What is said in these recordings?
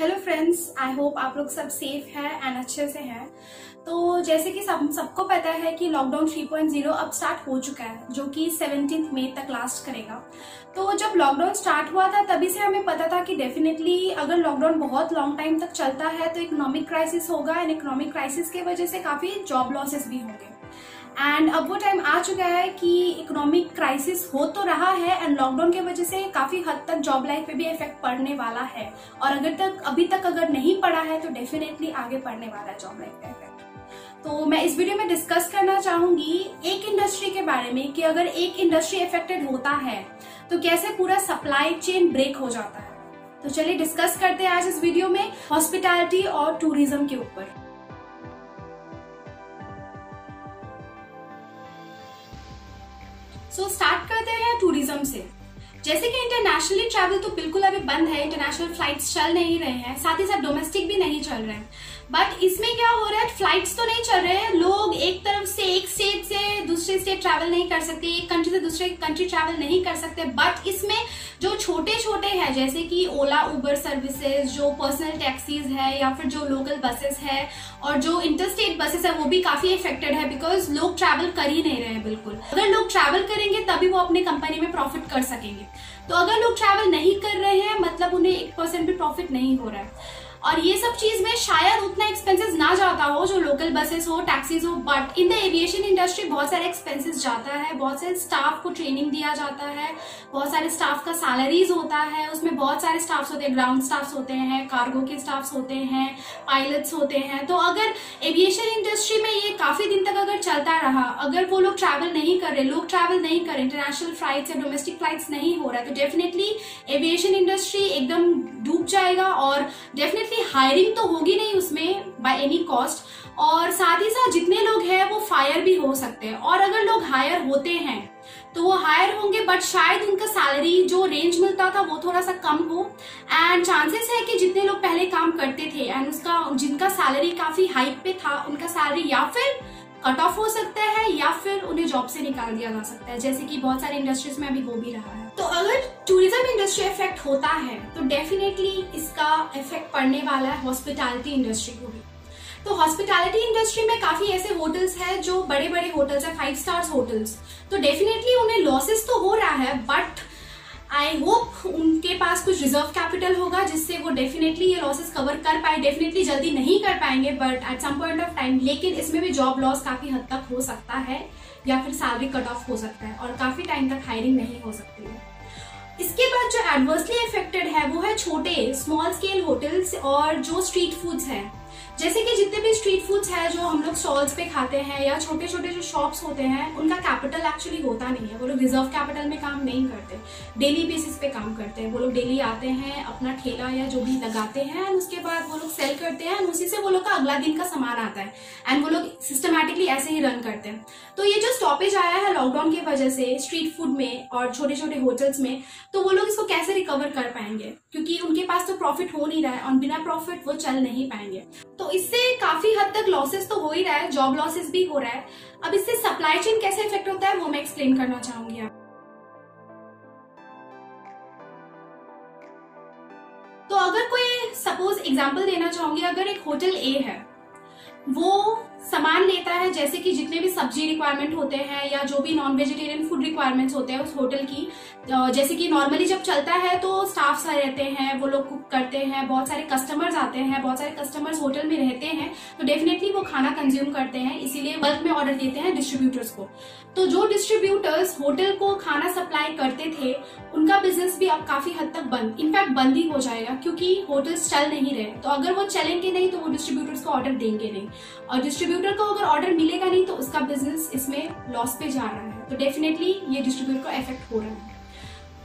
Hello friends, I hope आप लोग सब सेफ हैं एंड अच्छे से हैं। तो जैसे कि सबको पता है कि लॉकडाउन 3.0 अब स्टार्ट हो चुका है, जो कि 17 मई तक लास्ट करेगा। तो जब लॉकडाउन स्टार्ट हुआ था तभी से हमें पता था कि डेफिनेटली अगर लॉकडाउन बहुत लॉन्ग टाइम तक चलता है तो इकोनॉमिक क्राइसिस होगा एंड इकोनॉमिक क्राइसिस की वजह से काफ़ी जॉब लॉसेस भी होंगे। एंड अब वो टाइम आ चुका है कि इकोनॉमिक क्राइसिस हो तो रहा है एंड लॉकडाउन की वजह से काफ़ी हद तक जॉब लाइफ पे भी इफेक्ट पड़ने वाला है, और अभी तक अगर नहीं पड़ा है तो डेफिनेटली आगे पड़ने वाला है जॉब लाइफ पे इफेक्ट। तो मैं इस वीडियो में डिस्कस करना चाहूंगी एक इंडस्ट्री के बारे में कि अगर एक इंडस्ट्री इफेक्टेड होता है तो कैसे पूरा सप्लाई चेन ब्रेक हो जाता है। तो चलिए डिस्कस करते हैं आज इस वीडियो में हॉस्पिटैलिटी और टूरिज्म के ऊपर। सो स्टार्ट करते हैं टूरिज्म से। जैसे कि इंटरनेशनली ट्रैवल तो बिल्कुल अभी बंद है, इंटरनेशनल फ्लाइट्स चल नहीं रहे हैं, साथ ही साथ डोमेस्टिक भी नहीं चल रहे हैं। बट इसमें क्या हो रहा है, फ्लाइट्स तो नहीं चल रहे हैं, लोग एक तरफ से एक स्टेट से दूसरे स्टेट ट्रैवल नहीं कर सकते, एक कंट्री से दूसरे कंट्री ट्रैवल नहीं कर सकते। बट इसमें जो छोटे छोटे हैं जैसे कि ओला उबर सर्विसेज, जो पर्सनल टैक्सीज है या फिर जो लोकल बसेस है और जो इंटरस्टेट बसेस है वो भी काफी इफेक्टेड है, बिकॉज लोग ट्रैवल कर ही नहीं रहे हैं बिल्कुल। अगर लोग ट्रैवल करेंगे तभी वो अपने कंपनी में प्रॉफिट कर सकेंगे, तो अगर लोग ट्रैवल नहीं कर रहे हैं मतलब उन्हें 1% भी प्रॉफिट नहीं हो रहा है। और ये सब चीज में शायद उतना एक्सपेंसेस ना जाता हो जो लोकल बसेस हो, टैक्सीज हो, but in the aviation industry बहुत सारे एक्सपेंसेस जाता है। बहुत सारे स्टाफ को ट्रेनिंग दिया जाता है, बहुत सारे स्टाफ का सैलरीज होता है, उसमें बहुत सारे स्टाफ्स होते हैं, ग्राउंड स्टाफ्स होते हैं, कार्गो के स्टाफ्स होते हैं, पायलट्स होते हैं। तो अगर एविएशन इंडस्ट्री में ये काफी दिन तक अगर चलता रहा, अगर वो लोग ट्रैवल नहीं कर रहे, लोग ट्रैवल नहीं कर रहे, इंटरनेशनल फ्लाइट्स या डोमेस्टिक फ्लाइट्स नहीं हो रहा, तो डेफिनेटली एविएशन इंडस्ट्री एकदम डूब जाएगा। और डेफिनेटली हायरिंग तो होगी नहीं उसमें बाय एनी कॉस्ट, और साथ ही साथ जितने लोग हैं वो फायर भी हो सकते हैं। और अगर लोग हायर होते हैं तो वो हायर होंगे बट शायद उनका सैलरी जो रेंज मिलता था वो थोड़ा सा कम हो, एंड चांसेस है कि जितने लोग पहले काम करते थे एंड उसका जिनका सैलरी काफी हाइट पे था उनका सैलरी या फिर कट ऑफ हो सकता है या फिर उन्हें जॉब से निकाल दिया जा सकता है, जैसे कि बहुत सारे इंडस्ट्रीज में अभी हो भी रहा है। तो अगर टूरिज्म इंडस्ट्री इफेक्ट होता है तो डेफिनेटली इसका इफेक्ट पड़ने वाला है हॉस्पिटैलिटी इंडस्ट्री को भी। तो हॉस्पिटैलिटी इंडस्ट्री में काफी ऐसे होटल्स हैं जो बड़े बड़े होटल्स हैं, 5 स्टार्स होटल्स, तो डेफिनेटली उन्हें लॉसेस तो हो रहा है बट आई होप उनके पास कुछ रिजर्व कैपिटल होगा जिससे वो डेफिनेटली ये लॉसेस कवर कर पाए। डेफिनेटली जल्दी नहीं कर पाएंगे but at some point of time, लेकिन इसमें भी जॉब लॉस काफी हद तक हो सकता है या फिर सैलरी कट ऑफ हो सकता है और काफी टाइम तक हायरिंग नहीं हो सकती है। इसके बाद जो एडवर्सली इफेक्टेड है वो है छोटे स्मॉल स्केल होटल्स और जो स्ट्रीट फूड्स है, जैसे कि जितने भी स्ट्रीट फूड्स है जो हम लोग स्टॉल्स पे खाते हैं या छोटे छोटे जो शॉप्स होते हैं उनका कैपिटल एक्चुअली होता नहीं है, वो लोग रिजर्व कैपिटल में काम नहीं करते, डेली बेसिस पे काम करते हैं। वो लोग डेली आते हैं, अपना ठेला या जो भी लगाते हैं, उसके बाद वो लोग सेल करते हैं एंड उसी से वो लोग का अगला दिन का सामान आता है एंड वो लोग सिस्टमैटिकली ऐसे ही रन करते हैं। तो ये जो स्टॉपेज आया है लॉकडाउन की वजह से स्ट्रीट फूड में और छोटे छोटे होटल्स में, तो वो लोग इसको कैसे रिकवर कर पाएंगे क्योंकि उनके पास तो प्रॉफिट हो नहीं रहा है और बिना प्रॉफिट वो चल नहीं पाएंगे। तो इससे काफी हद तक लॉसेस तो हो ही रहा है, जॉब लॉसेस भी हो रहा है। अब इससे सप्लाई चेन कैसे इफेक्ट होता है वो मैं एक्सप्लेन करना चाहूंगी आप। तो अगर कोई सपोज एग्जांपल देना चाहूंगी, अगर एक होटल ए है वो सामान लेता है जैसे कि जितने भी सब्जी रिक्वायरमेंट होते हैं या जो भी नॉन वेजिटेरियन फूड रिक्वायरमेंट्स होते हैं उस होटल की, जैसे कि नॉर्मली जब चलता है तो स्टाफ्स रहते हैं, वो लोग कुक करते हैं, बहुत सारे कस्टमर्स आते हैं, बहुत सारे कस्टमर्स होटल में रहते हैं, तो डेफिनेटली वो खाना कंज्यूम करते हैं, इसीलिए बल्क में ऑर्डर देते हैं डिस्ट्रीब्यूटर्स को। तो जो डिस्ट्रीब्यूटर्स होटल को खाना सप्लाई करते थे उनका बिजनेस भी अब काफी हद तक बंद, इनफैक्ट बंद ही हो जाएगा क्योंकि होटल्स चल नहीं रहे। तो अगर वो चलेंगे नहीं तो वो डिस्ट्रीब्यूटर्स को ऑर्डर देंगे नहीं, और डिस्ट्रीब्यूटर को अगर ऑर्डर मिलेगा नहीं तो उसका बिजनेस इसमें लॉस पे जा रहा है। तो डेफिनेटली ये डिस्ट्रीब्यूटर को इफेक्ट हो रहा है।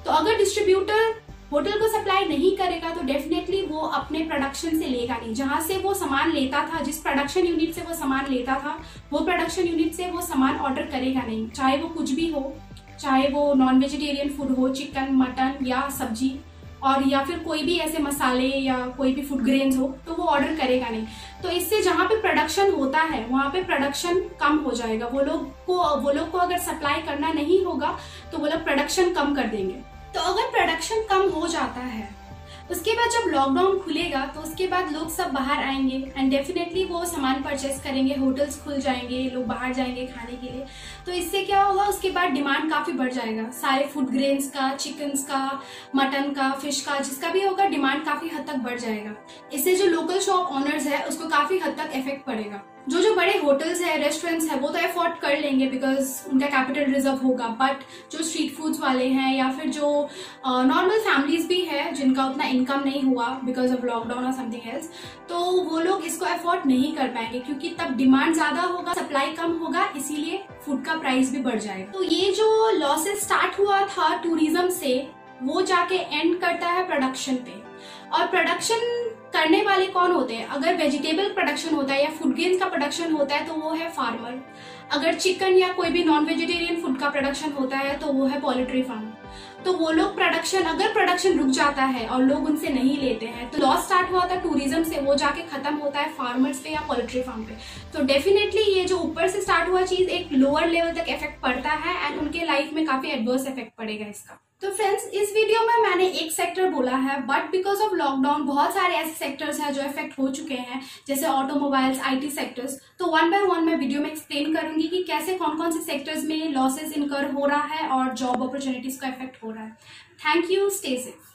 तो अगर डिस्ट्रीब्यूटर होटल को सप्लाई नहीं करेगा तो डेफिनेटली वो अपने प्रोडक्शन से लेगा नहीं, जहां से वो सामान लेता था, जिस प्रोडक्शन यूनिट से वो सामान लेता था वो प्रोडक्शन यूनिट से वो सामान ऑर्डर करेगा नहीं, चाहे वो कुछ भी हो, चाहे वो नॉन वेजिटेरियन फूड हो, चिकन मटन या सब्जी, और या फिर कोई भी ऐसे मसाले या कोई भी फूड ग्रेन्स हो, तो वो ऑर्डर करेगा नहीं। तो इससे जहाँ पे प्रोडक्शन होता है वहाँ पे प्रोडक्शन कम हो जाएगा, वो लोग को अगर सप्लाई करना नहीं होगा तो वो लोग प्रोडक्शन कम कर देंगे। तो अगर प्रोडक्शन कम हो जाता है उसके बाद जब लॉकडाउन खुलेगा तो उसके बाद लोग सब बाहर आएंगे एंड डेफिनेटली वो सामान परचेस करेंगे, होटल्स खुल जाएंगे, लोग बाहर जाएंगे खाने के लिए। तो इससे क्या होगा, उसके बाद डिमांड काफ़ी बढ़ जाएगा, सारे फूड ग्रेन्स का, चिकन्स का, मटन का, फिश का, जिसका भी होगा डिमांड काफ़ी हद तक बढ़ जाएगा। इससे जो लोकल शॉप ऑनर्स है उसको काफ़ी हद तक इफेक्ट पड़ेगा। जो जो बड़े होटल्स है, रेस्टोरेंट्स है, वो तो एफोर्ड कर लेंगे बिकॉज उनका कैपिटल रिजर्व होगा, बट जो स्ट्रीट फूड्स वाले हैं या फिर जो नॉर्मल फैमिलीज भी है जिनका उतना इनकम नहीं हुआ बिकॉज ऑफ लॉकडाउन और समथिंग एल्स, तो वो लोग इसको एफोर्ड नहीं कर पाएंगे क्योंकि तब डिमांड ज्यादा होगा, सप्लाई कम होगा, इसीलिए फूड का प्राइस भी बढ़ जाएगा। तो ये जो लॉसेस स्टार्ट हुआ था टूरिज्म से वो जाके एंड करता है प्रोडक्शन पे। और प्रोडक्शन करने वाले कौन होते हैं? अगर वेजिटेबल प्रोडक्शन होता है या फूड ग्रेन्स का प्रोडक्शन होता है तो वो है फार्मर। अगर चिकन या कोई भी नॉन वेजिटेरियन फूड का प्रोडक्शन होता है तो वो है पोल्ट्री फार्म। तो वो लोग प्रोडक्शन, अगर प्रोडक्शन रुक जाता है और लोग उनसे नहीं लेते हैं तो लॉस स्टार्ट हुआ था टूरिज्म से वो जाके खत्म होता है फार्मर्स पे या पोल्ट्री फार्म पे। तो डेफिनेटली ये जो ऊपर से स्टार्ट हुआ चीज एक लोअर लेवल तक इफेक्ट पड़ता है एंड उनके लाइफ में काफी एडवर्स इफेक्ट पड़ेगा इसका। तो फ्रेंड्स, इस वीडियो में मैंने एक सेक्टर बोला है, बट बिकॉज ऑफ लॉकडाउन बहुत सारे ऐसे सेक्टर्स हैं जो इफेक्ट हो चुके हैं, जैसे ऑटोमोबाइल्स, आईटी सेक्टर्स। तो वन बाय वन मैं वीडियो में एक्सप्लेन करूंगी कि कैसे कौन कौन से सेक्टर्स में लॉसेस इनकर हो रहा है और जॉब अपॉर्चुनिटीज का इफेक्ट हो रहा है। Thank you, stay safe.